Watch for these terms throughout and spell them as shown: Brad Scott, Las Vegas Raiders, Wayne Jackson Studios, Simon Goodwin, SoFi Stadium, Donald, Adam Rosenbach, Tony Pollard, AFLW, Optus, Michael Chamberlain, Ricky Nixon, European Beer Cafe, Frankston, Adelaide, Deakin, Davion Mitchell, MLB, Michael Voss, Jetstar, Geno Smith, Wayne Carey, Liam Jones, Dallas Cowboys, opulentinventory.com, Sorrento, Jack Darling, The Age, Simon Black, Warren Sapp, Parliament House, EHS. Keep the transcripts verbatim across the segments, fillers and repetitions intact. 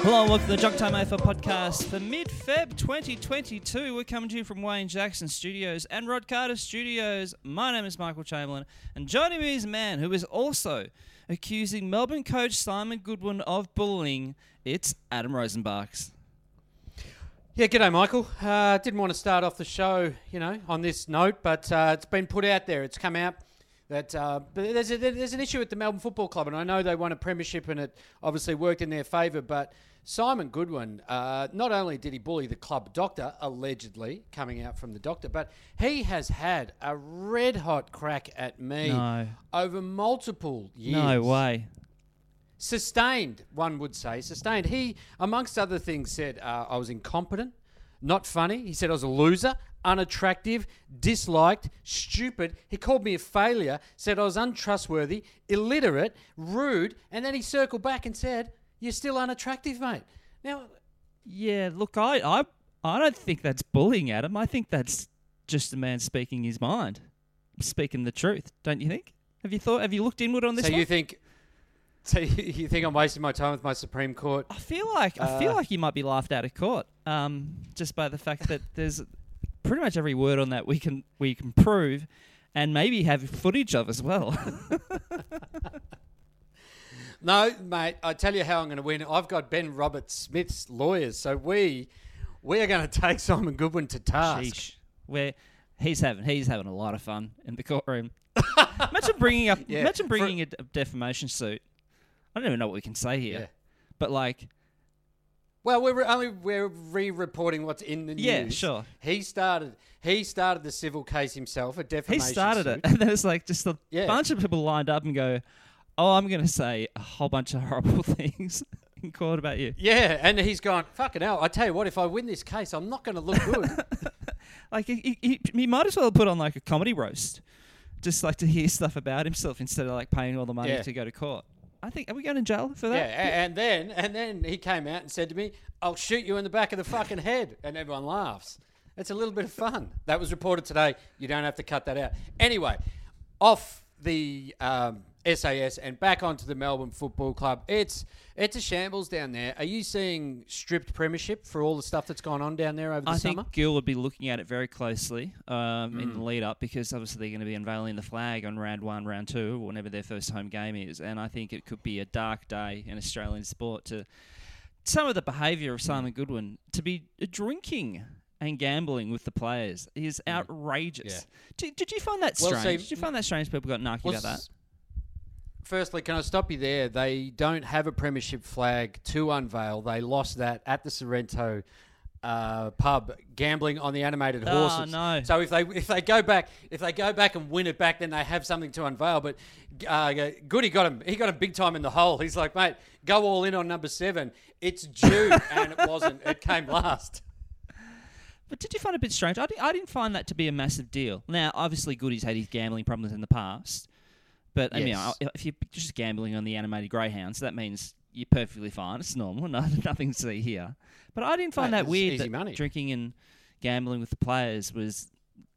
Hello and welcome to the Jocktime A F L podcast for mid-Feb twenty twenty-two. We're coming to you from Wayne Jackson Studios and Rod Carter Studios. My name is Michael Chamberlain, and joining me is a man who is also accusing Melbourne coach Simon Goodwin of bullying. It's Adam Rosenbach's. Yeah, g'day Michael. Uh, didn't want to start off the show, you know, on this note, but uh, it's been put out there. It's come out. That uh, but there's, a, there's an issue at the Melbourne Football Club, and I know they won a premiership and it obviously worked in their favour, but Simon Goodwin, uh, not only did he bully the club doctor, allegedly, coming out from the doctor, but he has had a red-hot crack at me no. over multiple years. No way. Sustained, one would say. Sustained. He, amongst other things, said uh, I was incompetent, not funny. He said I was a loser, unattractive, disliked, stupid. He called me a failure, said I was untrustworthy, illiterate, rude, and then he circled back and said, you're still unattractive, mate. Now... Yeah, look, I, I, I don't think that's bullying, Adam. I think that's just a man speaking his mind, speaking the truth, don't you think? Have you thought? Have you looked inward on this so one? You think, so you think I'm wasting my time with my Supreme Court? I feel like uh, I feel like you might be laughed out of court um, just by the fact that there's... pretty much every word on that we can we can prove and maybe have footage of as well. No, mate, I tell you how I'm going to win. I've got Ben Robert Smith's lawyers, so we we are going to take Simon Goodwin to task. Sheesh. Where he's having he's having a lot of fun in the courtroom. Imagine bringing up yeah, imagine bringing a, a defamation suit. I don't even know what we can say here. Yeah. But like Well, we're only we're re-reporting what's in the news. Yeah, sure. He started. He started the civil case himself. A defamation. He started suit. it, and then it's like just a yeah. bunch of people lined up and go, "Oh, I'm going to say a whole bunch of horrible things in court about you." Yeah, and he's gone, "Fucking hell! I tell you what, if I win this case, I'm not going to look good." Like he, he, he might as well put on like a comedy roast, just like to hear stuff about himself instead of like paying all the money yeah. to go to court. I think, are we going to jail for that? Yeah, and then and then he came out and said to me, I'll shoot you in the back of the fucking head. And everyone laughs. It's a little bit of fun. That was reported today. You don't have to cut that out. Anyway, off the um, S A S and back onto the Melbourne Football Club. It's it's a shambles down there. Are you seeing stripped premiership for all the stuff that's gone on down there over the I summer? I think Gil would be looking at it very closely um, mm. in the lead-up because obviously they're going to be unveiling the flag on round one, round two, whenever their first home game is. And I think it could be a dark day in Australian sport to some of the behaviour of Simon Goodwin to be drinking and gambling with the players is outrageous. Yeah. Did, did you find that strange? Well, so did you find that strange people got narky well, about that? Firstly, can I stop you there? They don't have a premiership flag to unveil. They lost that at the Sorrento uh, pub, gambling on the animated oh, horses. No. So if they if they go back if they go back and win it back, then they have something to unveil. But uh, Goody got him. He got him big time in the hole. He's like, mate, go all in on number seven. It's due, and it wasn't. It came last. But did you find it a bit strange? I, di- I didn't find that to be a massive deal. Now, obviously, Goody's had his gambling problems in the past. But, I yes. mean, if you're just gambling on the animated greyhounds, that means you're perfectly fine. It's normal. No, nothing to see here. But I didn't find Mate, that weird that money. Drinking and gambling with the players was,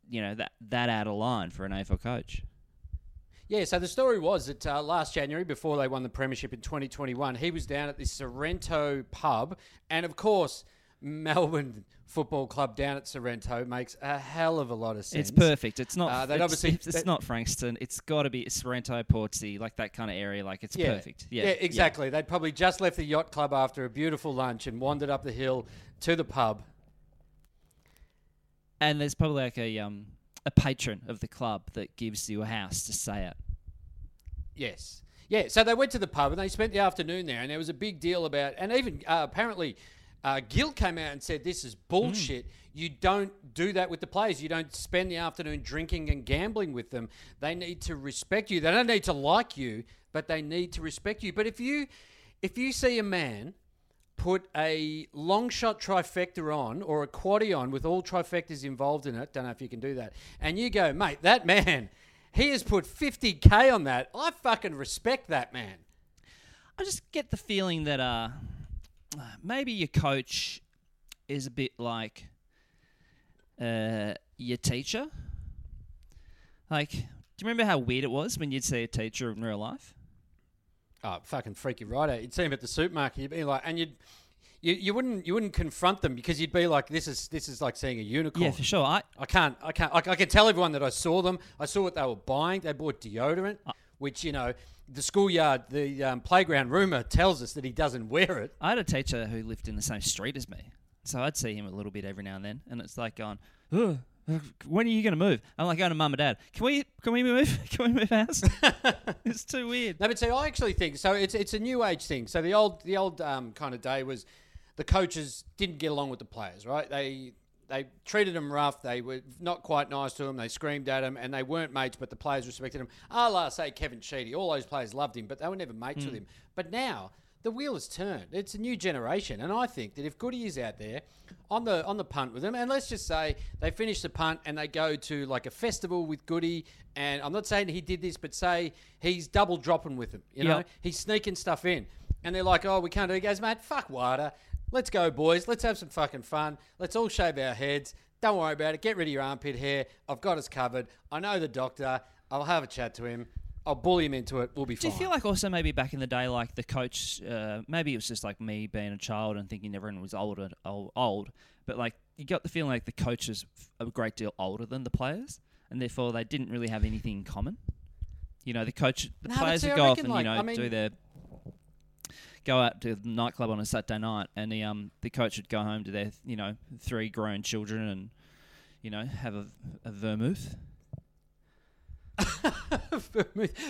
you know, that, that out of line for an A F L coach. Yeah, so the story was that uh, last January, before they won the premiership in twenty twenty-one, he was down at the Sorrento pub. And, of course, Melbourne Football Club down at Sorrento makes a hell of a lot of sense. It's perfect. It's not. Uh, it's, obviously, it's, it's not Frankston. It's got to be Sorrento, Portsea, like that kind of area. Like it's yeah, perfect. Yeah, yeah exactly. Yeah. They'd probably just left the yacht club after a beautiful lunch and wandered up the hill to the pub. And there's probably like a um a patron of the club that gives you a house to stay at. Yes. Yeah. So they went to the pub and they spent the afternoon there, and there was a big deal about, and even uh, apparently. Uh, Gil came out and said, this is bullshit. Mm. You don't do that with the players. You don't spend the afternoon drinking and gambling with them. They need to respect you. They don't need to like you, but they need to respect you. But if you, if you see a man put a long shot trifecta on or a quaddie on with all trifectas involved in it, don't know if you can do that, and you go, mate, that man, he has put fifty K on that. I fucking respect that man. I just get the feeling that uh, maybe your coach is a bit like uh, your teacher. Like, do you remember how weird it was when you'd see a teacher in real life? Oh, fucking freaky righto. You'd see him at the supermarket, you'd be like, and you'd you, you wouldn't you wouldn't confront them because you'd be like, this is this is like seeing a unicorn. Yeah, for sure. I I can't I can't I, I can tell everyone that I saw them. I saw what they were buying. They bought deodorant, I, which, you know, the schoolyard, the um, playground rumour tells us that he doesn't wear it. I had a teacher who lived in the same street as me, so I'd see him a little bit every now and then, and it's like going, ugh. When are you going to move? I'm like going to mum and dad. Can we can we move? Can we move house? It's too weird. No, but see, I actually think so. It's it's a new age thing. So the old the old um, kind of day was the coaches didn't get along with the players, right? They they treated them rough. They were not quite nice to them. They screamed at them, and they weren't mates. But the players respected them. A la say Kevin Sheedy. All those players loved him, but they were never mates mm. with him. But now the wheel has turned. It's a new generation, and I think that if Goody is out there on the on the punt with them, and let's just say they finish the punt and they go to like a festival with Goody, and I'm not saying he did this, but say he's double dropping with them, you yep. know, he's sneaking stuff in, and they're like, oh, we can't do it. He goes, mate, fuck water. Let's go, boys. Let's have some fucking fun. Let's all shave our heads. Don't worry about it. Get rid of your armpit hair. I've got us covered. I know the doctor. I'll have a chat to him. I'll bully him into it. We'll be fine. Do you feel like also maybe back in the day, like the coach, uh, maybe it was just like me being a child and thinking everyone was old and old, old, but like you got the feeling like the coach is a great deal older than the players, and therefore they didn't really have anything in common. You know, the coach, the no, players see, would go off and like, you know I mean, do their go out to the nightclub on a Saturday night, and the um the coach would go home to their you know three grown children and you know have a, a vermouth.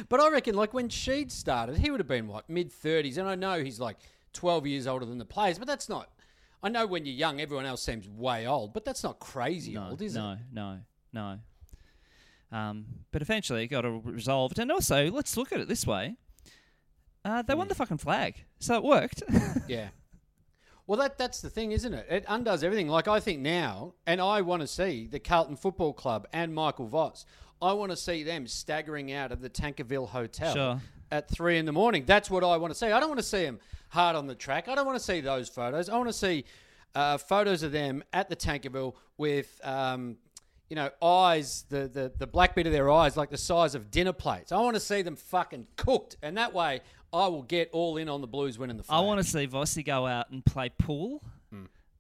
But I reckon, like, when Sheed started, he would have been, what, mid-thirties? And I know he's, like, twelve years older than the players, but that's not... I know when you're young, everyone else seems way old, but that's not crazy no, old, is no, it? No, no, no. Um, but eventually it got resolved. And also, let's look at it this way. Uh, they mm. won the fucking flag, so it worked. Yeah. Well, that that's the thing, isn't it? It undoes everything. Like, I think now, and I want to see the Carlton Football Club and Michael Voss... I want to see them staggering out of the Tankerville Hotel sure. at three in the morning. That's what I want to see. I don't want to see them hard on the track. I don't want to see those photos. I want to see uh, photos of them at the Tankerville with, um, you know, eyes, the, the, the black bit of their eyes like the size of dinner plates. I want to see them fucking cooked. And that way I will get all in on the Blues winning the flag. I want to see Vossi go out and play pool.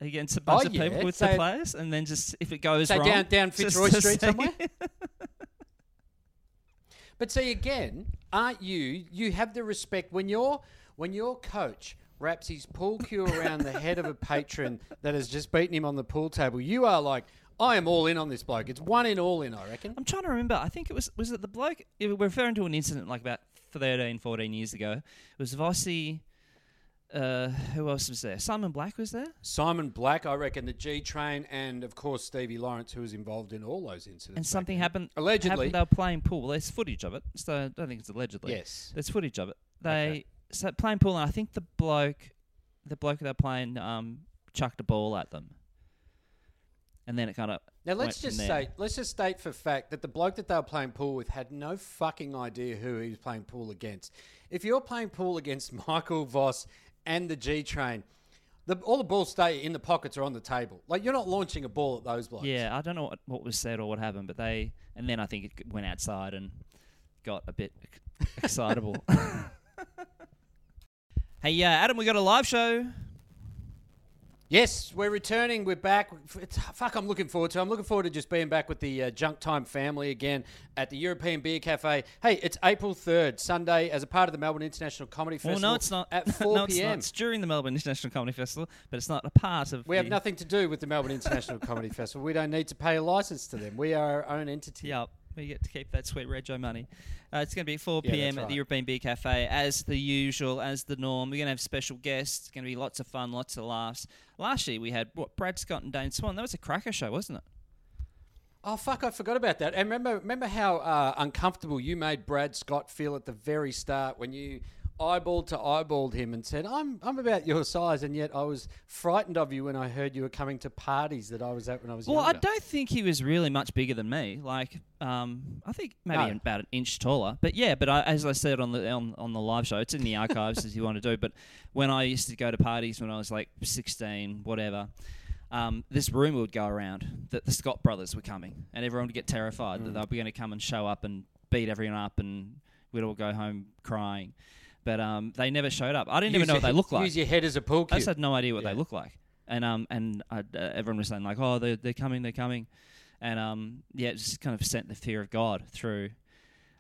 Against a bunch oh, of yeah. people with so the players, and then just if it goes so wrong, down down Fitzroy Street somewhere. But see again, aren't you? You have the respect when your when your coach wraps his pool cue around the head of a patron that has just beaten him on the pool table. You are like, I am all in on this bloke. It's one in all in, I reckon. I'm trying to remember. I think it was was it the bloke? We're referring to an incident like about thirteen, fourteen years ago. It was Vossi. Uh, who else was there? Simon Black was there? Simon Black, I reckon, the G Train, and of course Stevie Lawrence, who was involved in all those incidents. And something happened. Allegedly, happened, they were playing pool. There's footage of it. So I don't think it's allegedly. Yes, there's footage of it. They okay. so playing pool, and I think the bloke, the bloke they're playing, um, chucked a ball at them, and then it kind of. Now let's just say, let's just state for fact that the bloke that they were playing pool with had no fucking idea who he was playing pool against. If you're playing pool against Michael Voss and the G Train, the, all the balls stay in the pockets or on the table. Like, you're not launching a ball at those blokes. Yeah, I don't know what, what was said or what happened, but they... And then I think it went outside and got a bit excitable. Hey, uh, Adam, we got a live show. Yes, we're returning. We're back. It's, fuck, I'm looking forward to it. I'm looking forward to just being back with the uh, Junk Time family again at the European Beer Cafe. Hey, it's April third, Sunday, as a part of the Melbourne International Comedy Festival. Well, no, it's not. At four p.m. No, it's not. It's during the Melbourne International Comedy Festival, but it's not a part of... We have nothing to do with the Melbourne International Comedy Festival. We don't need to pay a licence to them. We are our own entity. Yep. We get to keep that sweet Rego money. Uh, it's going to be four p.m. yeah, at right. the European Beer Cafe, as the usual, as the norm. We're going to have special guests. It's going to be lots of fun, lots of laughs. Last year we had, what, Brad Scott and Dane Swan. That was a cracker show, wasn't it? Oh, fuck, I forgot about that. And remember remember how uh, uncomfortable you made Brad Scott feel at the very start when you eyeballed to eyeballed him and said, I'm I'm about your size, and yet I was frightened of you when I heard you were coming to parties that I was at when I was well, younger. Well, I don't think he was really much bigger than me. Like, um, I think maybe no. about an inch taller. But yeah, but I, as I said on the on, on the live show, it's in the archives if you want to do, but when I used to go to parties when I was like sixteen, whatever, Um, this rumour would go around that the Scott brothers were coming, and everyone would get terrified mm. that they were going to come and show up and beat everyone up, and we'd all go home crying. But um, they never showed up. I didn't use even know what they looked like. Use your head as a pool cue. I just had no idea what yeah. they looked like, and um, and uh, everyone was saying like, "Oh, they're they're coming, they're coming," and um, yeah, it just kind of sent the fear of God through.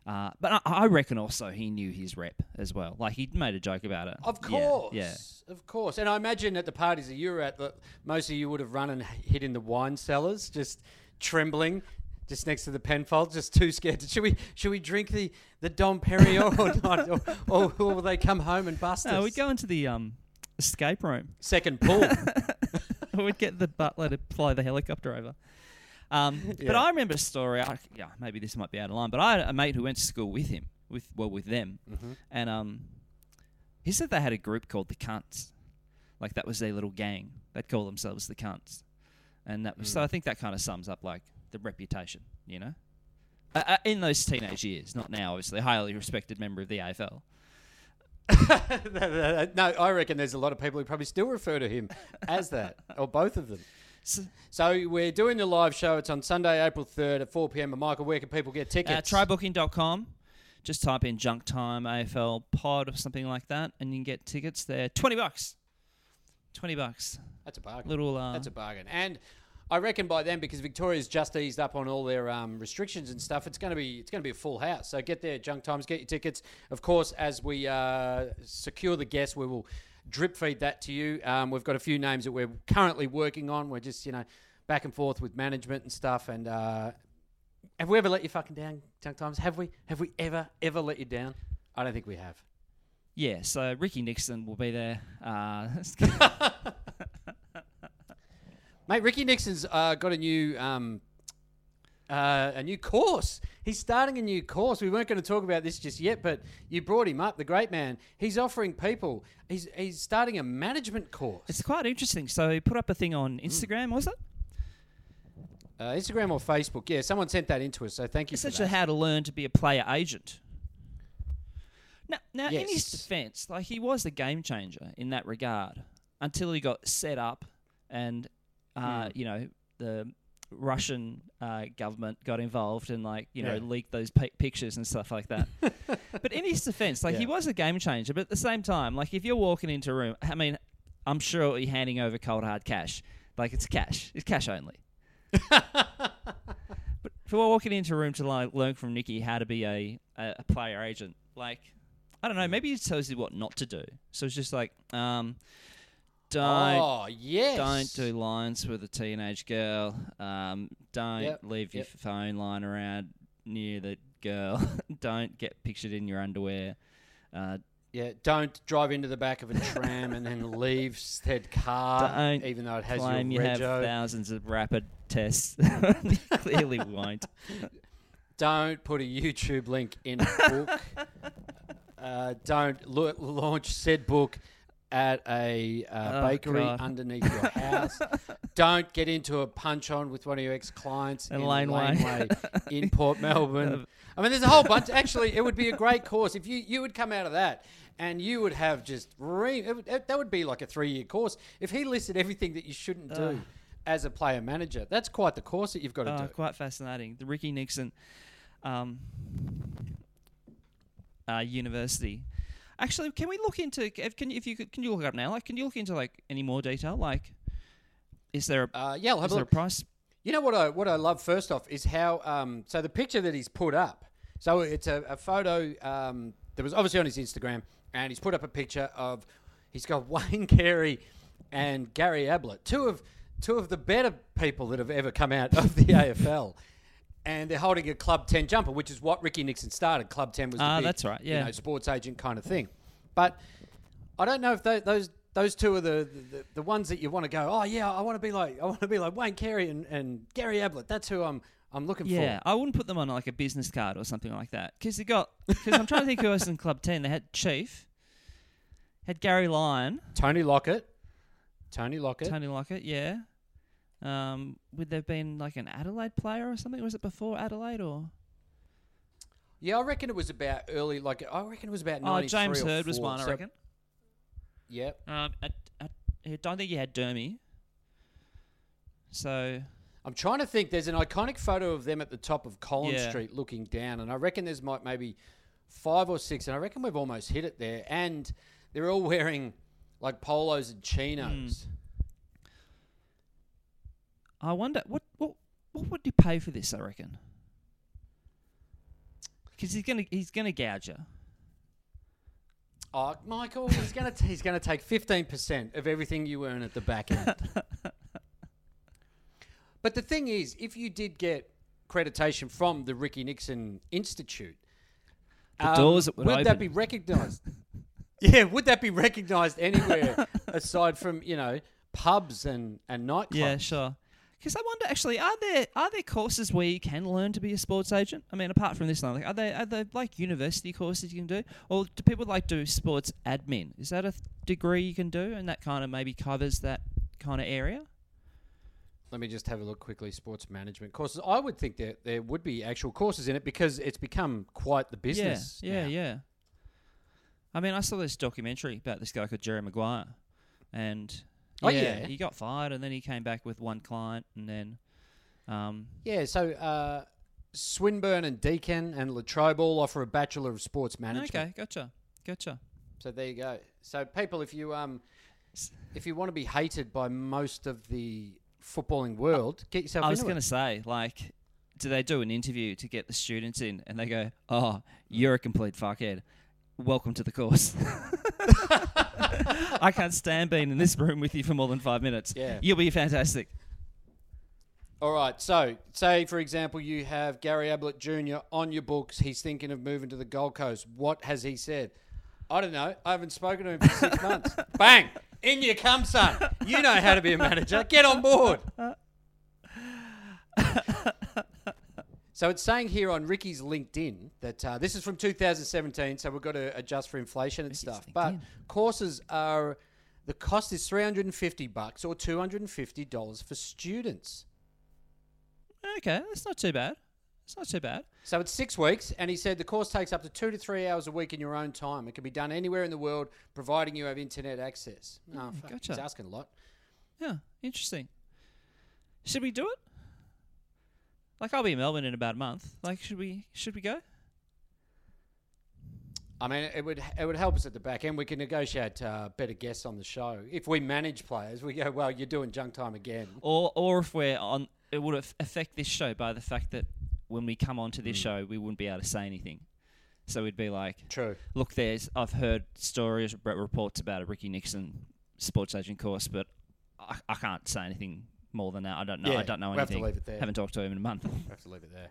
Uh, but I, I reckon also he knew his rep as well. Like, he made a joke about it. Of course. Yeah, yeah. Of course. And I imagine at the parties that you were at, that most of you would have run and hid in the wine cellars, just trembling, just next to the penfold, just too scared. Should we should we drink the, the Dom Perignon or not? Or, or will they come home and bust no, us? No, we'd go into the um, escape room. Second pool. We'd get the butler to fly the helicopter over. Um, yeah. But I remember a story. I, yeah, maybe this might be out of line, but I had a mate who went to school with him, with well, with them, mm-hmm. and um, he said they had a group called the Cunts. Like, that was their little gang. They'd call themselves the Cunts, and that was, mm. so I think that kind of sums up like the reputation, you know, uh, uh, in those teenage years. Not now, obviously. A highly respected member of the A F L. No, I reckon there's a lot of people who probably still refer to him as that, or both of them. So, so we're doing the live show. It's on Sunday, April third at four p.m. And Michael, where can people get tickets? Uh, try booking dot com. Just type in Jocktime A F L pod or something like that, and you can get tickets there. twenty bucks. twenty bucks. That's a bargain. Little, uh, That's a bargain. And I reckon by then, because Victoria's just eased up on all their um, restrictions and stuff, it's gonna be it's gonna be a full house. So get there, Jocktimes, get your tickets. Of course, as we uh, secure the guests, we will drip feed that to you. Um, we've got a few names that we're currently working on. We're just, you know, back and forth with management and stuff. And uh, have we ever let you fucking down, Jocktimes? Have we? Have we ever, ever let you down? I don't think we have. Yeah, so Ricky Nixon will be there. Uh, Mate, Ricky Nixon's uh, got a new... Um, Uh, a new course. He's starting a new course. We weren't going to talk about this just yet, but you brought him up, the great man. He's offering people. He's he's starting a management course. It's quite interesting. So he put up a thing on Instagram, mm. was it? Uh, Instagram or Facebook. Yeah, someone sent that into us, so thank you Essentially for that. How to learn to be a player agent. Now, now yes. in his defence, like, he was a game changer in that regard until he got set up and, uh, mm. you know, the... Russian uh, government got involved and, like, you yeah. know, leaked those p- pictures and stuff like that. But in his defense, like, yeah. he was a game changer. But at the same time, like, if you're walking into a room, I mean, I'm sure you're handing over cold hard cash. Like, it's cash. It's cash only. But if we're walking into a room to, like, learn from Nicky how to be a, a, a player agent, like, I don't know, maybe he tells you what not to do. So it's just like, um... Don't oh, yes. don't do lines with a teenage girl. Um, don't yep, leave yep. your phone lying around near the girl. Don't get pictured in your underwear. Uh, yeah, don't drive into the back of a tram and then leave said car, don't even though it has claim your rego. You have thousands of rapid tests. You clearly won't. Don't put a YouTube link in a book. uh, don't lo- launch said book at a uh, oh bakery God. underneath your house. Don't get into a punch-on with one of your ex-clients in Laneway, Laneway in Port Melbourne. I mean, there's a whole bunch. Actually, it would be a great course. If you, you would come out of that and you would have just... Re- it would, it, that would be like a three-year course. If he listed everything that you shouldn't do uh, as a player manager, that's quite the course that you've got to uh, do. Quite fascinating. The Ricky Nixon um, uh, University... Actually, can we look into? Can if you could, can you look it up now? Like, can you look into like any more detail? Like, is there a uh, yeah? I'll have is a there a price? You know what I what I love first off is how um so the picture that he's put up. So it's a, a photo um that was obviously on his Instagram, and he's put up a picture of he's got Wayne Carey and Gary Ablett, two of two of the better people that have ever come out of the A F L, and they're holding a Club ten jumper, which is what Ricky Nixon started. Club ten was the uh, big, that's right, yeah. you know, sports agent kind of thing. But I don't know if they, those those two are the, the, the ones that you want to go, oh yeah, I want to be like I want to be like Wayne Carey and, and Gary Ablett. That's who I'm I'm looking yeah, for. Yeah, I wouldn't put them on like a business card or something like that because they got because I'm trying to think who else in Club ten. They had Chief, had Gary Lyon, Tony Lockett, Tony Lockett, Tony Lockett, yeah. Um, would there have been like an Adelaide player or something? Was it before Adelaide or? Yeah, I reckon it was about early. Like I reckon it was about ninety-three. Oh, James Hurd was one, so I reckon. Yep. Um, I, I, I don't think you had Dermy. So I'm trying to think. There's an iconic photo of them at the top of Collins yeah. Street, looking down, and I reckon there's might maybe five or six, and I reckon we've almost hit it there. And they're all wearing like polos and chinos. Mm. I wonder, what, what what would you pay for this, I reckon? Because he's going to he's gonna gouge you. Oh, Michael, he's going to he's gonna take fifteen percent of everything you earn at the back end. But the thing is, if you did get accreditation from the Ricky Nixon Institute, the um, doors that would, would open. that be recognised? Yeah, would that be recognised anywhere aside from, you know, pubs and, and nightclubs? Yeah, sure. Because I wonder, actually, are there are there courses where you can learn to be a sports agent? I mean, apart from this, like, are there are there like university courses you can do, or do people like do sports admin? Is that a th- degree you can do, and that kind of maybe covers that kind of area? Let me just have a look quickly. Sports management courses. I would think that there would be actual courses in it because it's become quite the business. Yeah, yeah, now. yeah. I mean, I saw this documentary about this guy called Jerry Maguire, and. Yeah, oh, yeah, he got fired and then he came back with one client and then... Um, yeah, so uh, Swinburne and Deakin and Latrobe all offer a Bachelor of Sports Management. Okay, gotcha, gotcha. So there you go. So people, if you um, if you want to be hated by most of the footballing world, get yourself into it. I was going to say, like, do they do an interview to get the students in and they go, oh, you're a complete fuckhead. Welcome to the course. I can't stand being in this room with you for more than five minutes. Yeah. You'll be fantastic. All right. So, say, for example, you have Gary Ablett Junior on your books. He's thinking of moving to the Gold Coast. What has he said? I don't know. I haven't spoken to him for six months. Bang. In you come, son. You know how to be a manager. Get on board. So it's saying here on Ricky's LinkedIn that uh, this is from two thousand seventeen, so we've got to adjust for inflation and Ricky's stuff. LinkedIn. But courses are, the cost is three hundred fifty bucks or two hundred fifty dollars for students. Okay, that's not too bad. It's not too bad. So it's six weeks, and he said the course takes up to two to three hours a week in your own time. It can be done anywhere in the world, providing you have internet access. Oh, fuck, gotcha. He's asking a lot. Yeah, interesting. Should we do it? Like, I'll be in Melbourne in about a month. Like, should we should we go? I mean, it would it would help us at the back end. We can negotiate uh, better guests on the show. If we manage players, we go, well, you're doing junk time again. Or or if we're on, it would affect this show by the fact that when we come onto this mm. show, we wouldn't be able to say anything. So we'd be like, true. Look, there's I've heard stories, reports about a Ricky Nixon sports agent course, but I, I can't say anything. More than that, I don't know. Yeah, I don't know anything. We'll have to leave it there. Haven't talked to him in a month. We'll have to leave it there.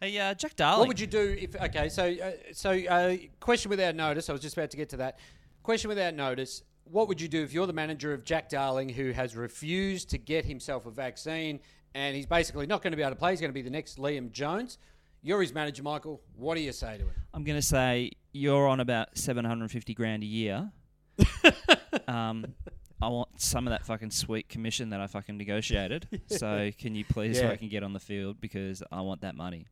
Hey, uh, Jack Darling. What would you do if? Okay, so uh, so uh, question without notice. I was just about to get to that. Question without notice. What would you do if you're the manager of Jack Darling, who has refused to get himself a vaccine, and he's basically not going to be able to play? He's going to be the next Liam Jones. You're his manager, Michael. What do you say to him? I'm going to say you're on about seven hundred and fifty grand a year. um. I want some of that fucking sweet commission that I fucking negotiated. So can you please yeah. so I can get on the field because I want that money.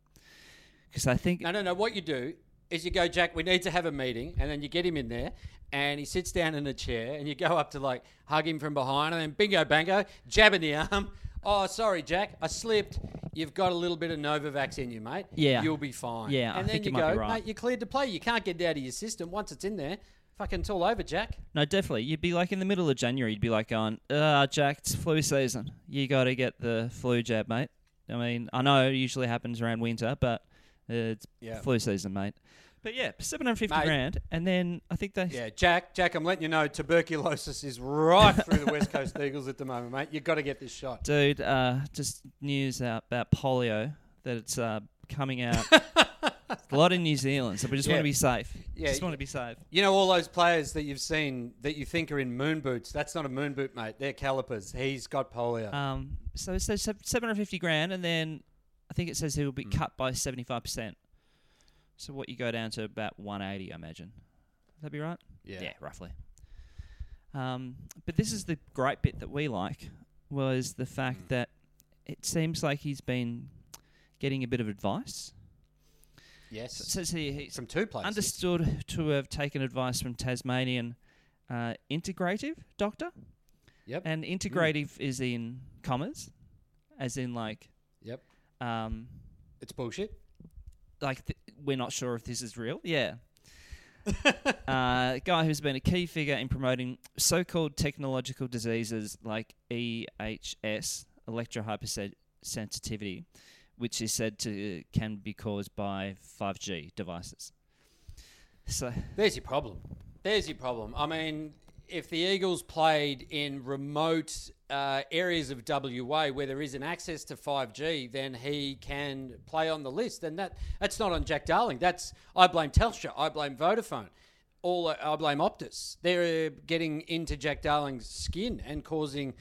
Because I think... No, no, no. What you do is you go, Jack, we need to have a meeting. And then you get him in there and he sits down in a chair and you go up to like hug him from behind and then bingo, bango, jab in the arm. Oh, sorry, Jack. I slipped. You've got a little bit of Novavax in you, mate. Yeah. You'll be fine. Yeah, and I then think you might go, be right. Mate, you're cleared to play. You can't get it out of your system once it's in there. Fucking all over, Jack. No, definitely. You'd be like in the middle of January, you'd be like going, ah, Jack, it's flu season. You got to get the flu jab, mate. I mean, I know it usually happens around winter, but uh, it's yeah. flu season, mate. But yeah, seven hundred fifty Mate. grand, and then I think they... Yeah, Jack, Jack, I'm letting you know, tuberculosis is right through the West Coast Eagles at the moment, mate. You've got to get this shot. Dude, uh, just news out about polio, that it's uh, coming out a lot in New Zealand, so we just yeah. want to be safe. Yeah. Just want to be safe. You know all those players that you've seen that you think are in moon boots? That's not a moon boot, mate. They're calipers. He's got polio. Um, so it says seven hundred fifty grand, and then I think it says he'll be mm. cut by seventy-five percent. So what you go down to about one eighty, I imagine. Would that be right? Yeah. Yeah, roughly. Um, but this is the great bit that we like, was the fact mm. that it seems like he's been getting a bit of advice. Yes. So, so he, he's from two places. Understood to have taken advice from Tasmanian uh, integrative doctor. Yep. And integrative mm. is in commas, as in like... Yep. Um, it's bullshit. Like... Th- we're not sure if this is real. Yeah. uh, guy who's been a key figure in promoting so-called technological diseases like E H S, electrohypersensitivity, which is said to can be caused by five G devices. So there's your problem. There's your problem. I mean, if the Eagles played in remote uh, areas of W A where there isn't access to five G, then he can play on the list. And that that's not on Jack Darling. That's I blame Telstra. I blame Vodafone. All I blame Optus. They're getting into Jack Darling's skin and causing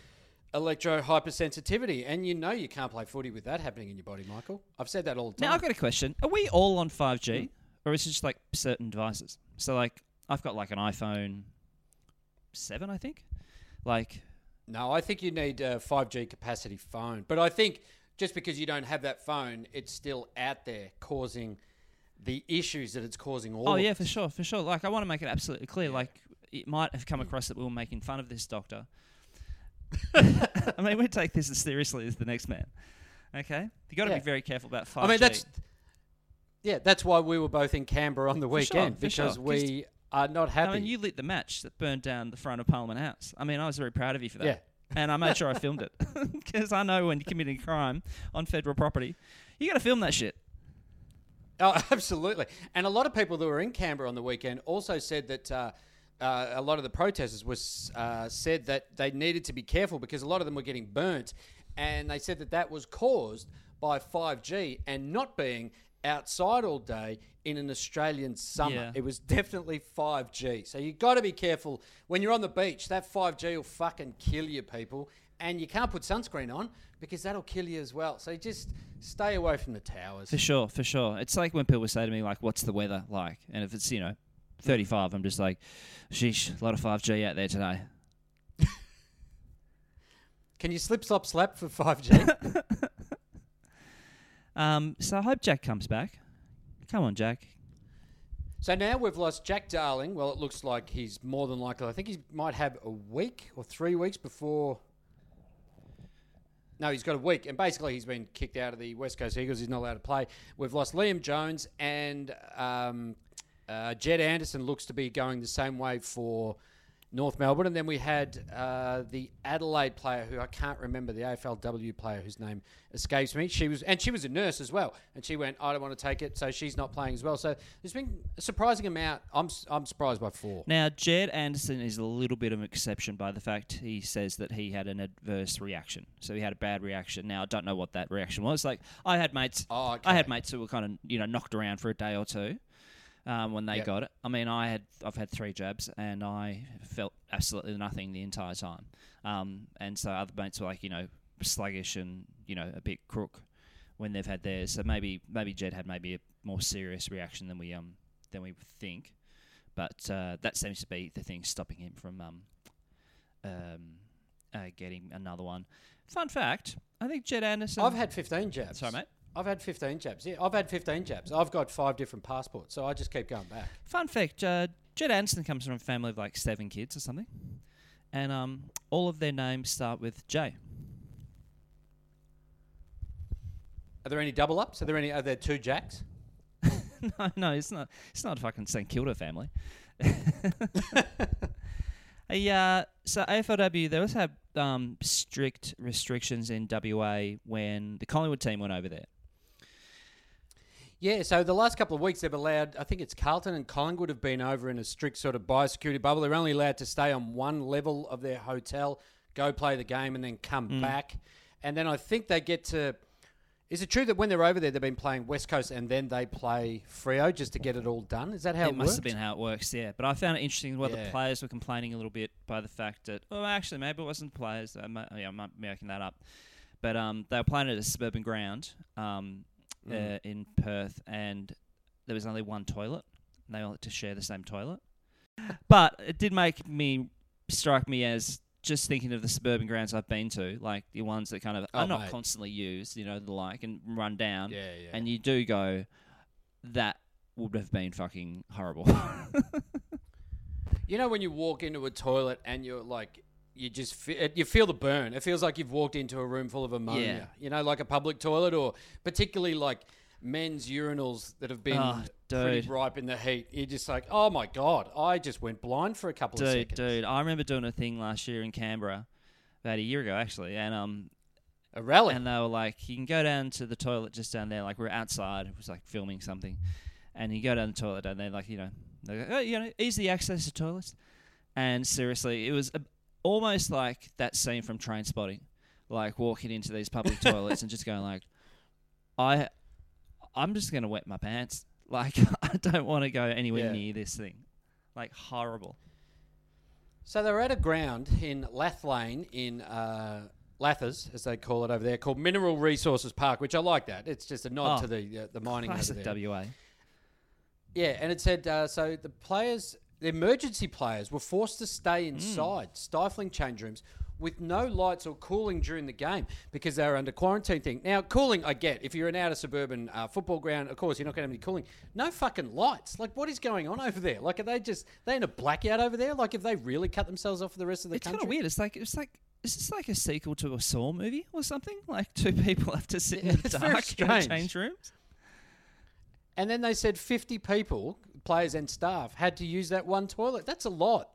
electro hypersensitivity. And you know you can't play footy with that happening in your body, Michael. I've said that all the time. Now, I've got a question. Are we all on five G? Or is it just like certain devices? So like I've got like an iPhone... seven, I think. Like, no, I think you need a five G capacity phone. But I think just because you don't have that phone, it's still out there causing the issues that it's causing. All. Oh yeah, for sure, for sure. Like, I want to make it absolutely clear. Yeah. Like, it might have come across that we were making fun of this doctor. I mean, we take this as seriously as the next man. Okay, you got to yeah. be very careful about five G. I mean, that's yeah, that's why we were both in Canberra on the for weekend sure, because sure. we. I'm not happy. I mean, you lit the match that burned down the front of Parliament House. I mean, I was very proud of you for that. Yeah. And I made sure I filmed it. Because I know when you're committing crime on federal property, you got to film that shit. Oh, absolutely. And a lot of people that were in Canberra on the weekend also said that uh, uh, a lot of the protesters was uh, said that they needed to be careful because a lot of them were getting burnt. And they said that that was caused by five G and not being... outside all day in an Australian summer. Yeah. It was definitely five G. So you got to be careful. When you're on the beach, that five G will fucking kill you, people. And you can't put sunscreen on because that'll kill you as well. So just stay away from the towers. For sure, for sure. It's like when people say to me, like, what's the weather like? And if it's, you know, thirty-five, I'm just like, sheesh, a lot of five G out there today. Can you slip, slop, slap for five G? Um, so I hope Jack comes back. Come on, Jack. So now we've lost Jack Darling. Well, it looks like he's more than likely... I think he might have a week or three weeks before... No, he's got a week. And basically he's been kicked out of the West Coast Eagles. He's not allowed to play. We've lost Liam Jones and um, uh, Jed Anderson looks to be going the same way for North Melbourne. And then we had uh, the Adelaide player who I can't remember, the A F L W player whose name escapes me. She was, and she was a nurse as well. And she went, I don't want to take it, so she's not playing as well. So there's been a surprising amount. I'm I'm surprised by four. Now, Jed Anderson is a little bit of an exception by the fact he says that he had an adverse reaction. So he had a bad reaction. Now, I don't know what that reaction was. Like, I had mates, oh, okay. I had mates who were kind of, you know, knocked around for a day or two. Um, when they yep. got it. I mean, I had, I've had three jabs and I felt absolutely nothing the entire time. Um, and so other mates were like, you know, sluggish and, you know, a bit crook when they've had theirs. So maybe maybe Jed had maybe a more serious reaction than we um than we think. But uh, that seems to be the thing stopping him from um, um uh, getting another one. Fun fact, I think Jed Anderson... I've had fifteen jabs. Sorry, mate. I've had fifteen jabs. Yeah, I've had fifteen jabs. I've got five different passports, so I just keep going back. Fun fact, uh, Jed Anderson comes from a family of like seven kids or something, and um, all of their names start with J. Are there any double ups? Are there any? Are there two Jacks? no, no, it's not. It's not a fucking Saint Kilda family. hey, uh, so A F L W, they also have um, strict restrictions in W A when the Collingwood team went over there. Yeah, so the last couple of weeks they've allowed, I think it's Carlton and Collingwood have been over in a strict sort of biosecurity bubble. They're only allowed to stay on one level of their hotel, go play the game and then come mm. back. And then I think they get to... Is it true that when they're over there, they've been playing West Coast and then they play Freo just to get it all done? Is that how it, it must worked? have been how it works, yeah. But I found it interesting why yeah. the players were complaining a little bit by the fact that, well, actually, maybe it wasn't the players. I might, yeah, I might be making that up. But um, they were playing at a suburban ground um, mm. uh, in Perth and there was only one toilet. And they all had to share the same toilet. But it did make me, strike me as... just thinking of the suburban grounds I've been to, like the ones that kind of oh, are not mate. constantly used, you know, the like, and run down. Yeah, yeah. And you do go, that would have been fucking horrible. You know when you walk into a toilet and you're like, you just feel, you feel the burn. It feels like you've walked into a room full of ammonia. Yeah. You know, like a public toilet or particularly like men's urinals that have been oh, pretty ripe in the heat. You're just like, oh my God, I just went blind for a couple dude, of seconds. Dude, I remember doing a thing last year in Canberra, about a year ago actually, and um, a rally. And they were like, you can go down to the toilet just down there. Like we were outside, it was like filming something, and you go down the toilet down there, like you know, like, oh, you know, easy access to toilets. And seriously, it was a, almost like that scene from Trainspotting, like walking into these public toilets and just going like, I. I'm just going to wet my pants. Like, I don't want to go anywhere yeah. near this thing. Like, horrible. So they were at a ground in Lath Lane in uh, Lathers, as they call it over there, called Mineral Resources Park, which I like that. It's just a nod oh, to the uh, the mining over there. Classic W A. Yeah, and it said, uh, so the players, the emergency players were forced to stay inside, mm. stifling change rooms, with no lights or cooling during the game because they were under quarantine thing. Now, cooling, I get. If you're an outer suburban uh, football ground, of course, you're not going to have any cooling. No fucking lights. Like, what is going on over there? Like, are they just... They in a blackout over there? Like, if they really cut themselves off for the rest of the it's country? It's kind of weird. It's like... It's like is this like a sequel to a Saw movie or something? Like, two people have to sit yeah, in the dark and change rooms? And then they said fifty people, players and staff, had to use that one toilet. That's a lot.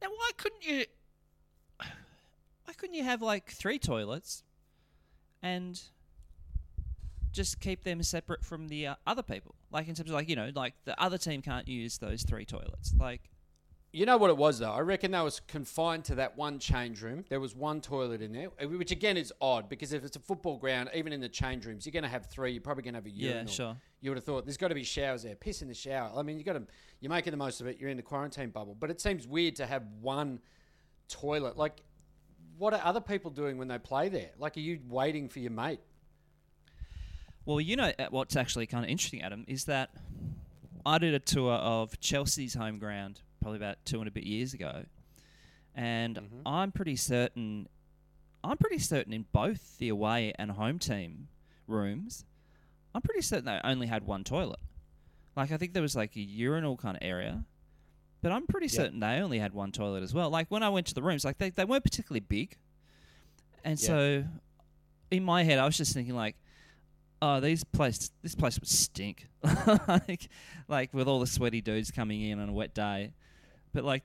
Now, why couldn't you... Why couldn't you have, like, three toilets and just keep them separate from the uh, other people? Like, in terms of, like, you know, like, the other team can't use those three toilets. Like, you know what it was, though? I reckon that was confined to that one change room. There was one toilet in there, which, again, is odd because if it's a football ground, even in the change rooms, you're going to have three. You're probably going to have a urinal. Yeah, sure. You would have thought there's got to be showers there. Piss in the shower. I mean, you got to, you're making the most of it. You're in the quarantine bubble. But it seems weird to have one toilet. Like... What are other people doing when they play there? Like, are you waiting for your mate? Well, you know, what's actually kind of interesting, Adam, is that I did a tour of Chelsea's home ground probably about two and a bit years ago. And mm-hmm. I'm pretty certain, I'm pretty certain in both the away and home team rooms, I'm pretty certain they only had one toilet. Like, I think there was like a urinal kind of area. But I'm pretty yep. certain they only had one toilet as well. Like, when I went to the rooms, like, they, they weren't particularly big. And yep. so, in my head, I was just thinking, like, oh, these place, this place would stink. like, like, with all the sweaty dudes coming in on a wet day. But, like,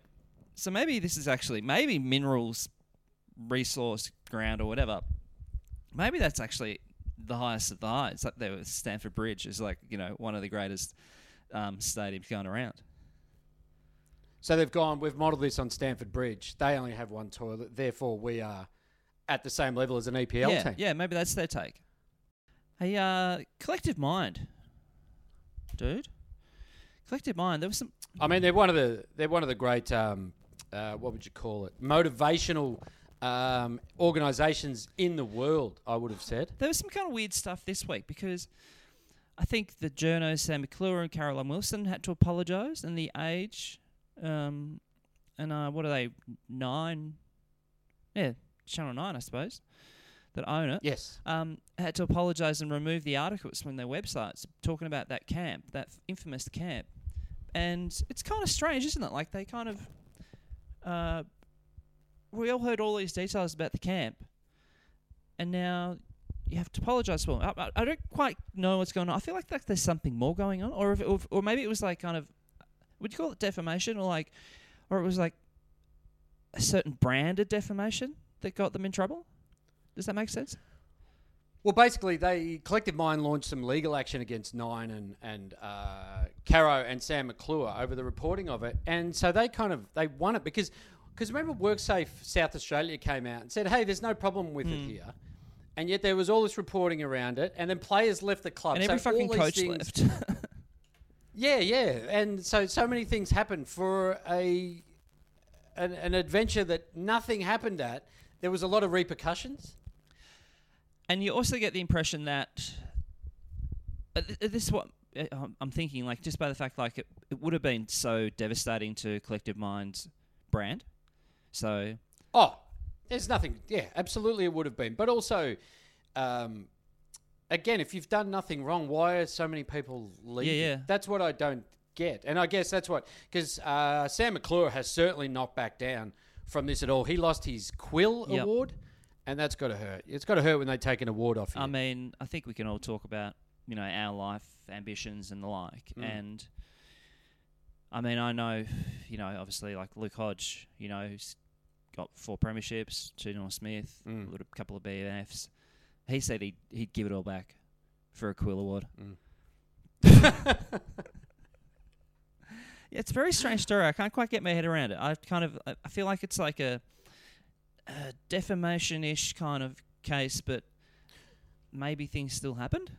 so maybe this is actually, maybe minerals, resource, ground, or whatever, maybe that's actually the highest of the highs. Like, there was Stamford Bridge is, like, you know, one of the greatest um, stadiums going around. So they've gone, we've modelled this on Stamford Bridge. They only have one toilet, therefore we are at the same level as an E P L yeah, team. Yeah, maybe that's their take. Hey, uh, Collective Mind, dude. Collective Mind, there was some... I mean, they're one of the they're one of the great, um, uh, what would you call it, motivational um, organisations in the world, I would have said. There was some kind of weird stuff this week because... I think the journos Sam McClure and Caroline Wilson had to apologise and The Age... Um, and uh, what are they? Nine, yeah, Channel Nine, I suppose, that own it. Yes. Um, had to apologise and remove the articles from their websites talking about that camp, that infamous camp, and it's kind of strange, isn't it? Like they kind of, uh, we all heard all these details about the camp, and now you have to apologise for them. I, I don't quite know what's going on. I feel like like there's something more going on, or if it, or, or maybe it was like kind of. Would you call it defamation or like, or it was like a certain brand of defamation that got them in trouble? Does that make sense? Well, basically, they Collective Mind launched some legal action against Nine and and uh, Caro and Sam McClure over the reporting of it, and so they kind of they won it because because remember, WorkSafe South Australia came out and said, "Hey, there's no problem with mm. it here," and yet there was all this reporting around it, and then players left the club, and so every fucking coach things, left. yeah, yeah, and so so many things happened for a an, an adventure that nothing happened at. There was a lot of repercussions. And you also get the impression that uh, this is what uh, I'm thinking, like just by the fact, like it, it would have been so devastating to Collective Mind's brand. So, oh, there's nothing. Yeah, absolutely, it would have been. But also, um, again, if you've done nothing wrong, why are so many people leaving? Yeah, yeah. That's what I don't get. And I guess that's what because uh, Sam McClure has certainly not backed down from this at all. He lost his Quill yep. award. And that's got to hurt. It's got to hurt when they take an award off you. I mean, I think we can all talk about, you know, our life ambitions and the like. Mm. And, I mean, I know, you know, obviously, like Luke Hodge, you know, who's got four premierships, two Norm Smith, mm. a little, couple of B N Fs. He said he'd, he'd give it all back for a Quill award. Mm. Yeah, it's a very strange story. I can't quite get my head around it. I kind of, I feel like it's like a... Uh, defamation-ish kind of case, but maybe things still happened?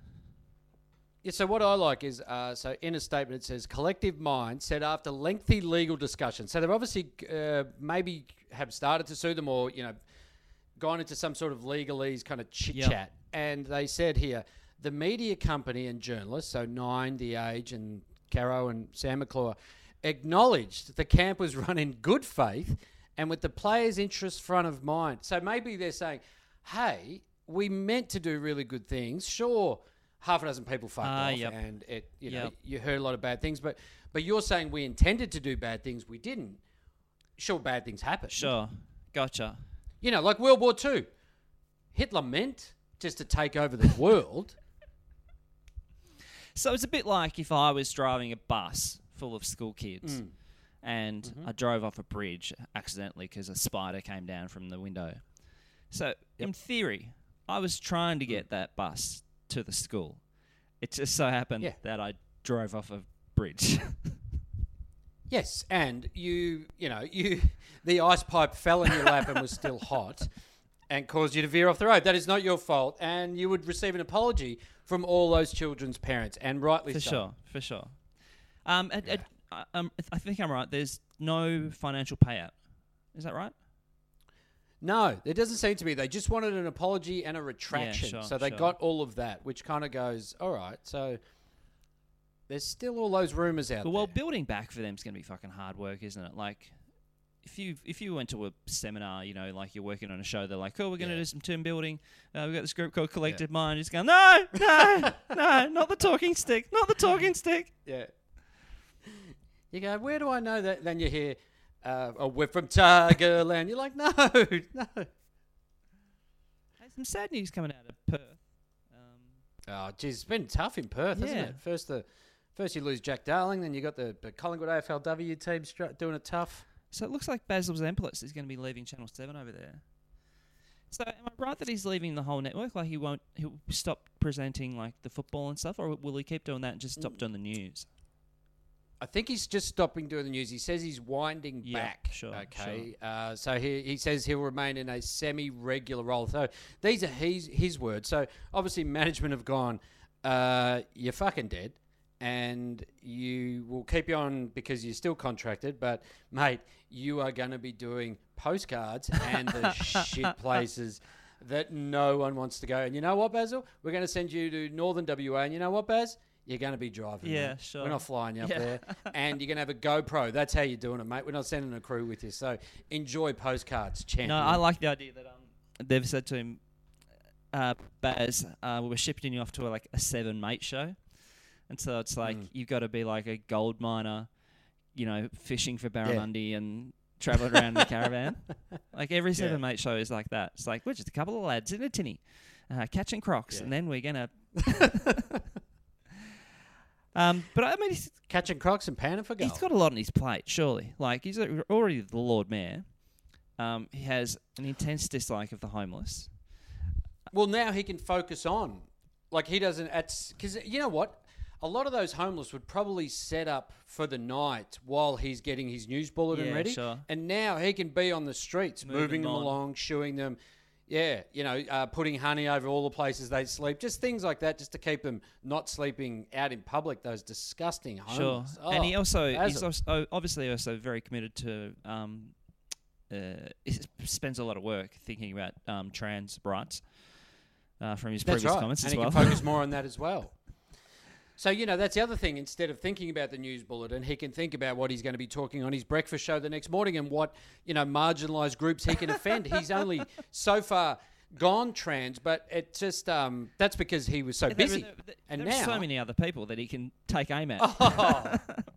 Yeah, so what I like is, uh, so in a statement it says, Collective Mind said after lengthy legal discussions, so they've obviously uh, maybe have started to sue them or, you know, gone into some sort of legalese kind of chit-chat. Yep. And they said here, the media company and journalists, so Nine, The Age and Caro and Sam McClure, acknowledged the camp was run in good faith and with the players' interests front of mind. So maybe they're saying, hey, we meant to do really good things. Sure, half a dozen people fucked uh, off yep. and it, you know, yep. you heard a lot of bad things. But but you're saying we intended to do bad things. We didn't. Sure, bad things happen. Sure. Gotcha. You know, like World War Two. Hitler meant just to take over the world. So it's a bit like if I was driving a bus full of school kids. Mm. And mm-hmm. I drove off a bridge accidentally because a spider came down from the window. So, yep. in theory, I was trying to get that bus to the school. It just so happened yeah. that I drove off a bridge. Yes, and you, you know, you, the ice pipe fell in your lap and was still hot and caused you to veer off the road. That is not your fault. And you would receive an apology from all those children's parents, and rightly so. For sure, for sure. Um, yeah. a, a, Um, I think I'm right. There's no financial payout. Is that right? No, there doesn't seem to be. They just wanted an apology and a retraction. Yeah, sure, so they sure. got all of that, which kind of goes, all right, so there's still all those rumours out but, there. Well, building back for them is going to be fucking hard work, isn't it? Like, if you if you went to a seminar, you know, like you're working on a show, they're like, oh, we're going to yeah. do some team building. Uh, we've got this group called Collective yeah. Mind. It's going, no, no, no, not the talking stick, not the talking stick. Yeah. You go, where do I know that? Then you hear, uh, oh, we're from Tigerland. You're like, no, no. There's some sad news coming out of Perth. Um, oh, geez, it's been tough in Perth, yeah. hasn't it? First the, first you lose Jack Darling, then you got the, the Collingwood A F L W team str- doing it tough. So it looks like Basil Zemplitz is going to be leaving Channel seven over there. So am I right that he's leaving the whole network? Like he won't, he'll stop presenting like the football and stuff, or will he keep doing that and just stop mm. doing the news? I think he's just stopping doing the news. He says he's winding yeah, back. Sure, okay. Sure. Uh, so he he says he'll remain in a semi-regular role. So these are his, his words. So obviously management have gone, uh, you're fucking dead and you will keep you on because you're still contracted. But, mate, you are going to be doing postcards and the shit places that no one wants to go. And you know what, Basil? We're going to send you to Northern W A. And you know what, Baz? You're going to be driving. Yeah, mate. Sure. We're not flying you up yeah. there. And you're going to have a GoPro. That's how you're doing it, mate. We're not sending a crew with you. So enjoy postcards, champion. No, I like the idea that um, they've said to him, uh, Baz, uh, we were shipping you off to a, like a seven mate show. And so it's like mm. you've got to be like a gold miner, you know, fishing for barramundi yeah. and travelling around in a caravan. Like every seven yeah. mate show is like that. It's like, we're just a couple of lads in a tinny uh, catching crocs. Yeah. And then we're going to... Um, but I mean, he's catching crocs and panning for gold. He's got a lot on his plate, surely. Like he's already the Lord Mayor. Um, he has an intense dislike of the homeless. Well, now he can focus on, like he doesn't, because you know what? A lot of those homeless would probably set up for the night while he's getting his news bulletin yeah, ready. Sure. And now he can be on the streets, moving, moving them on. along, shooing them. Yeah, you know, uh, putting honey over all the places they sleep. Just things like that, just to keep them not sleeping out in public, those disgusting homes. Sure. Oh, and he also is also, obviously also very committed to, um, uh, spends a lot of work thinking about um, trans rights uh, from his that's previous right. comments and as well. And he can focus more on that as well. So, you know, that's the other thing. Instead of thinking about the news bulletin, he can think about what he's going to be talking on his breakfast show the next morning and what, you know, marginalised groups he can offend. He's only so far gone trans, but it just, um, that's because he was so there busy. Were, there, and there now, are so many other people that he can take aim at. Oh,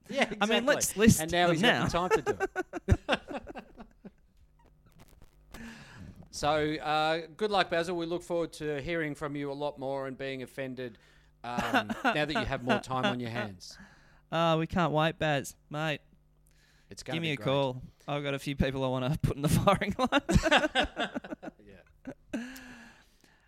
yeah, exactly. I mean, let's list them now. And now he's now. got the time to do it. So, uh, good luck, Basil. We look forward to hearing from you a lot more and being offended um, now that you have more time on your hands. Uh, we can't wait, Baz, mate. It's gonna Give me be a great. call. I've got a few people I want to put in the firing line. yeah.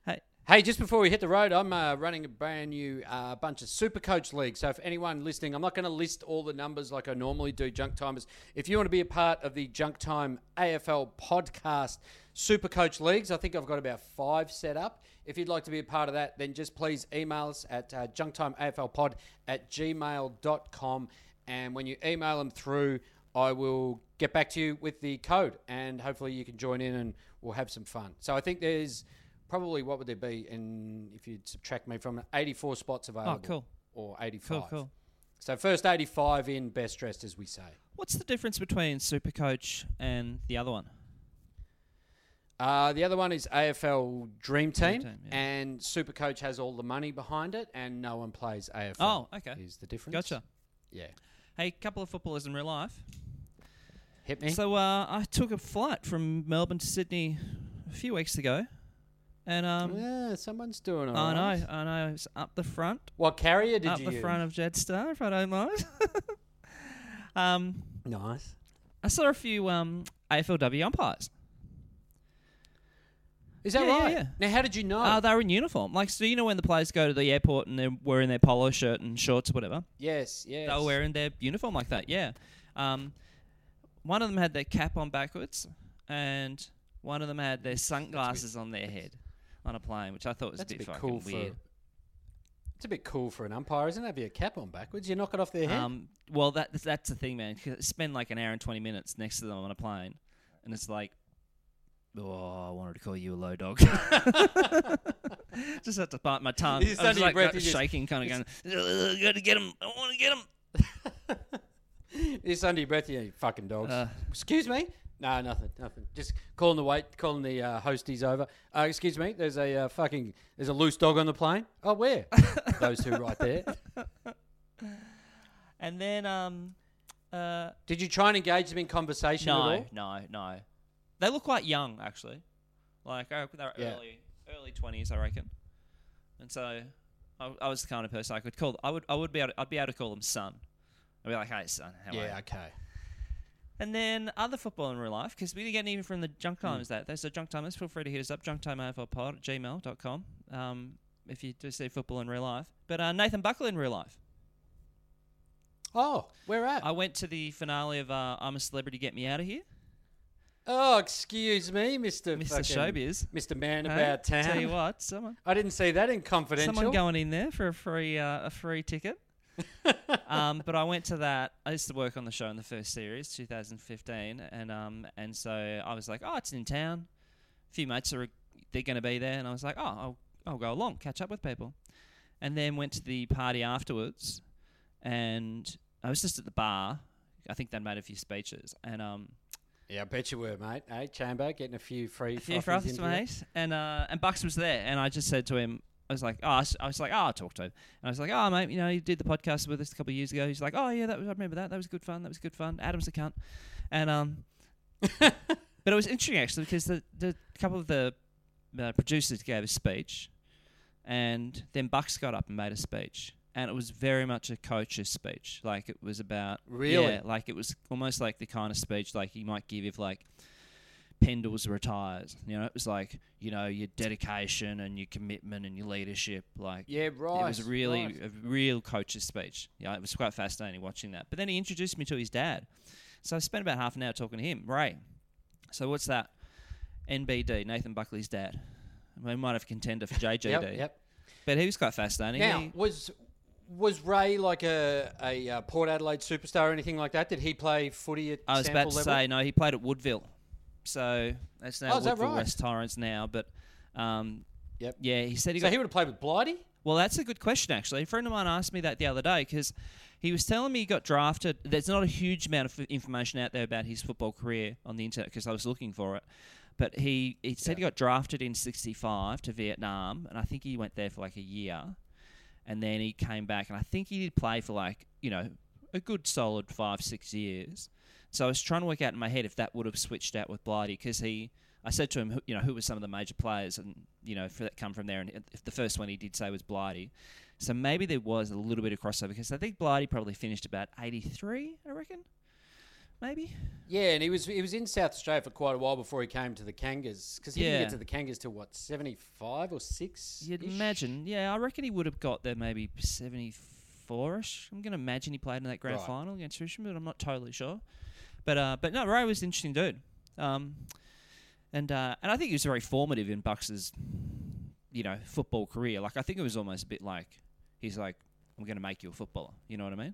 Hey. hey, just before we hit the road, I'm uh, running a brand new uh, bunch of Supercoach leagues. So if anyone listening, I'm not going to list all the numbers like I normally do, Junk Timers. If you want to be a part of the Junk Time A F L podcast Supercoach leagues, I think I've got about five set up. If you'd like to be a part of that, then just please email us at uh, junktimeaflpod at gmail dot com. And when you email them through, I will get back to you with the code. And hopefully you can join in and we'll have some fun. So I think there's probably, what would there be, in, if you'd subtract me from it, eighty-four spots available. Oh, cool. Or eighty-five. Cool, cool. So first eighty-five in, best dressed, as we say. What's the difference between Supercoach and the other one? Uh, the other one is A F L Dream Team, Dream Team yeah. and Supercoach has all the money behind it, and no one plays A F L. Oh, okay. Is the difference. Gotcha. Yeah. Hey, couple of footballers in real life. Hit me. So uh, I took a flight from Melbourne to Sydney a few weeks ago, and um, yeah, someone's doing all I right. I know, I know. It's up the front. What carrier did up you use? Up the front of Jetstar, if I don't mind. um, nice. I saw a few um, A F L W umpires. Is that yeah, right? Yeah, yeah. Now, how did you know? Uh, they were in uniform. Like, so you know when the players go to the airport and they're wearing their polo shirt and shorts or whatever? Yes, yes. They were wearing their uniform like that, yeah. Um, one of them had their cap on backwards and one of them had their sunglasses on their head on a plane, which I thought was a bit, a bit fucking cool weird. For, it's a bit cool for an umpire, isn't it? Have your cap on backwards. You knock it off their head. Um, well, that that's the thing, man. Spend like an hour and twenty minutes next to them on a plane and it's like, oh, I wanted to call you a low dog. Just had to bite my tongue. It's I was like breath, shaking, just, kind of going, I got to get him. I want to get him. It's under your breath, you fucking dogs. Uh, excuse me? No, nothing, nothing. Just calling the wait, calling the uh, hosties over. Uh, excuse me, there's a uh, fucking, there's a loose dog on the plane. Oh, where? Those two right there. And then, um, uh, did you try and engage them in conversation no, at all? No, no, no. They look quite young, actually. Like, they're yeah. early early twenties, I reckon. And so, I, I was the kind of person I could call. Them. I would I would be able to, I'd be able to call them son. I'd be like, hey son, how yeah, are you? Yeah, okay. And then other football in real life, because we didn't get anything from the Junk Timers. Mm. That there's a Junk Timers. Feel free to hit us up, junk time A F L pod at gmail dot com. Um, if you do see football in real life, but uh, Nathan Buckle in real life. Oh, where at? I went to the finale of uh, I'm a Celebrity, Get Me Out of Here. Oh, excuse me, Mister Mister Showbiz. Mister Man hey, About Town. Tell you what, someone... I didn't see that in Confidential. Someone going in there for a free uh, a free ticket. um, but I went to that. I used to work on the show in the first series, two thousand fifteen. And um and so I was like, oh, it's in town. A few mates, are they're going to be there. And I was like, oh, I'll, I'll go along, catch up with people. And then went to the party afterwards. And I was just at the bar. I think they made a few speeches. And... um. Yeah, I bet you were, mate. Hey, Chamber, getting a few free a few frothies, mate. And uh, and Bucks was there, and I just said to him, I was like, oh, I was, I was like, oh, I'll talk to him. And I was like, oh, mate, you know, you did the podcast with us a couple of years ago. He's like, oh yeah, that was, I remember that. That was good fun. That was good fun. Adam's a cunt, and um, but it was interesting actually because the the couple of the uh, producers gave a speech, and then Bucks got up and made a speech, and it was very much a coach's speech. Like, it was about... Really? Yeah, like, it was almost like the kind of speech, like, you might give if, like, Pendles retires. You know, it was like, you know, your dedication and your commitment and your leadership. Like, yeah, right. It was really right. a real coach's speech. Yeah, you know, it was quite fascinating watching that. But then he introduced me to his dad. So I spent about half an hour talking to him. Ray. So what's that? N B D, Nathan Buckley's dad. I mean, he might have contender for J J D. yep, yep. But he was quite fascinating. Now, he, was... Was Ray like a, a uh, Port Adelaide superstar or anything like that? Did he play footy at I was about to level? say, no, he played at Woodville. So that's now oh, Woodville, that right? West Torrens now. But um, yep. yeah, he said he so got... So he would have played with Blighty? Well, that's a good question, actually. A friend of mine asked me that the other day because he was telling me he got drafted. There's not a huge amount of information out there about his football career on the internet because I was looking for it. But he, he said yeah. he got drafted in sixty-five to Vietnam, and I think he went there for like a year. And then he came back, and I think he did play for like, you know, a good solid five, six years. So I was trying to work out in my head if that would have switched out with Blighty, because he, I said to him, you know, who were some of the major players, and, you know, for that come from there. And the first one he did say was Blighty. So maybe there was a little bit of crossover, because I think Blighty probably finished about eighty-three, I reckon, maybe. Yeah, and he was he was in South Australia for quite a while before he came to the Kangas, because he yeah. didn't get to the Kangas till what, seventy-five or six? You'd imagine, yeah. I reckon he would have got there maybe seventy-four-ish. I'm going to imagine he played in that grand right. final against Richmond, but I'm not totally sure. But uh, but no, Ray was an interesting dude, um, and uh, and I think he was very formative in Bucks' you know football career. Like I think it was almost a bit like he's like, I'm going to make you a footballer. You know what I mean?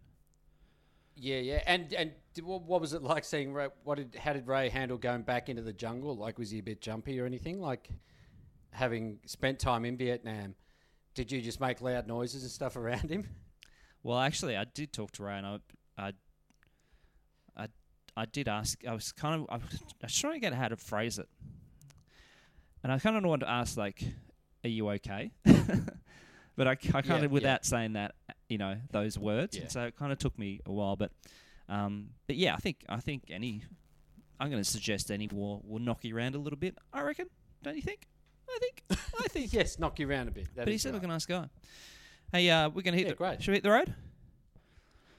Yeah, yeah, and and what was it like seeing Ray? What did how did Ray handle going back into the jungle? Like, was he a bit jumpy or anything? Like, having spent time in Vietnam, did you just make loud noises and stuff around him? Well, actually, I did talk to Ray, and I, I, I, I did ask. I was kind of I was, I was trying to get how to phrase it, and I kind of wanted to ask like, "Are you okay?" But I, I kind yeah, of without yeah. saying that. You know those words, yeah. and so it kind of took me a while, but, um, but yeah, I think I think any, I'm going to suggest any war will knock you around a little bit. I reckon, don't you think? I think, I think yes, knock you around a bit. That but he said, right. "Look, a nice guy." Hey, uh, we're going to hit. Yeah, the, great. Should we hit the road?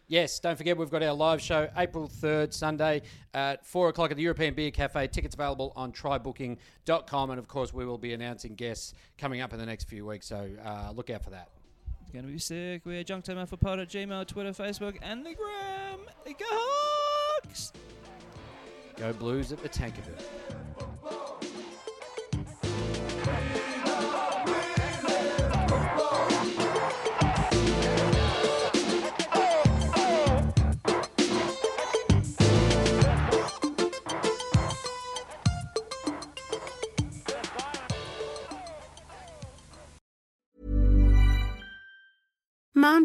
Yes, don't forget we've got our live show April third, Sunday at four o'clock at the European Beer Cafe. Tickets available on try booking dot com, and of course we will be announcing guests coming up in the next few weeks, so uh, look out for that. Gonna be sick. We're Jocktime A F L Pod at Gmail, Twitter, Facebook, and the Gram. Go Hawks! Go Blues at the Tankerville. Mom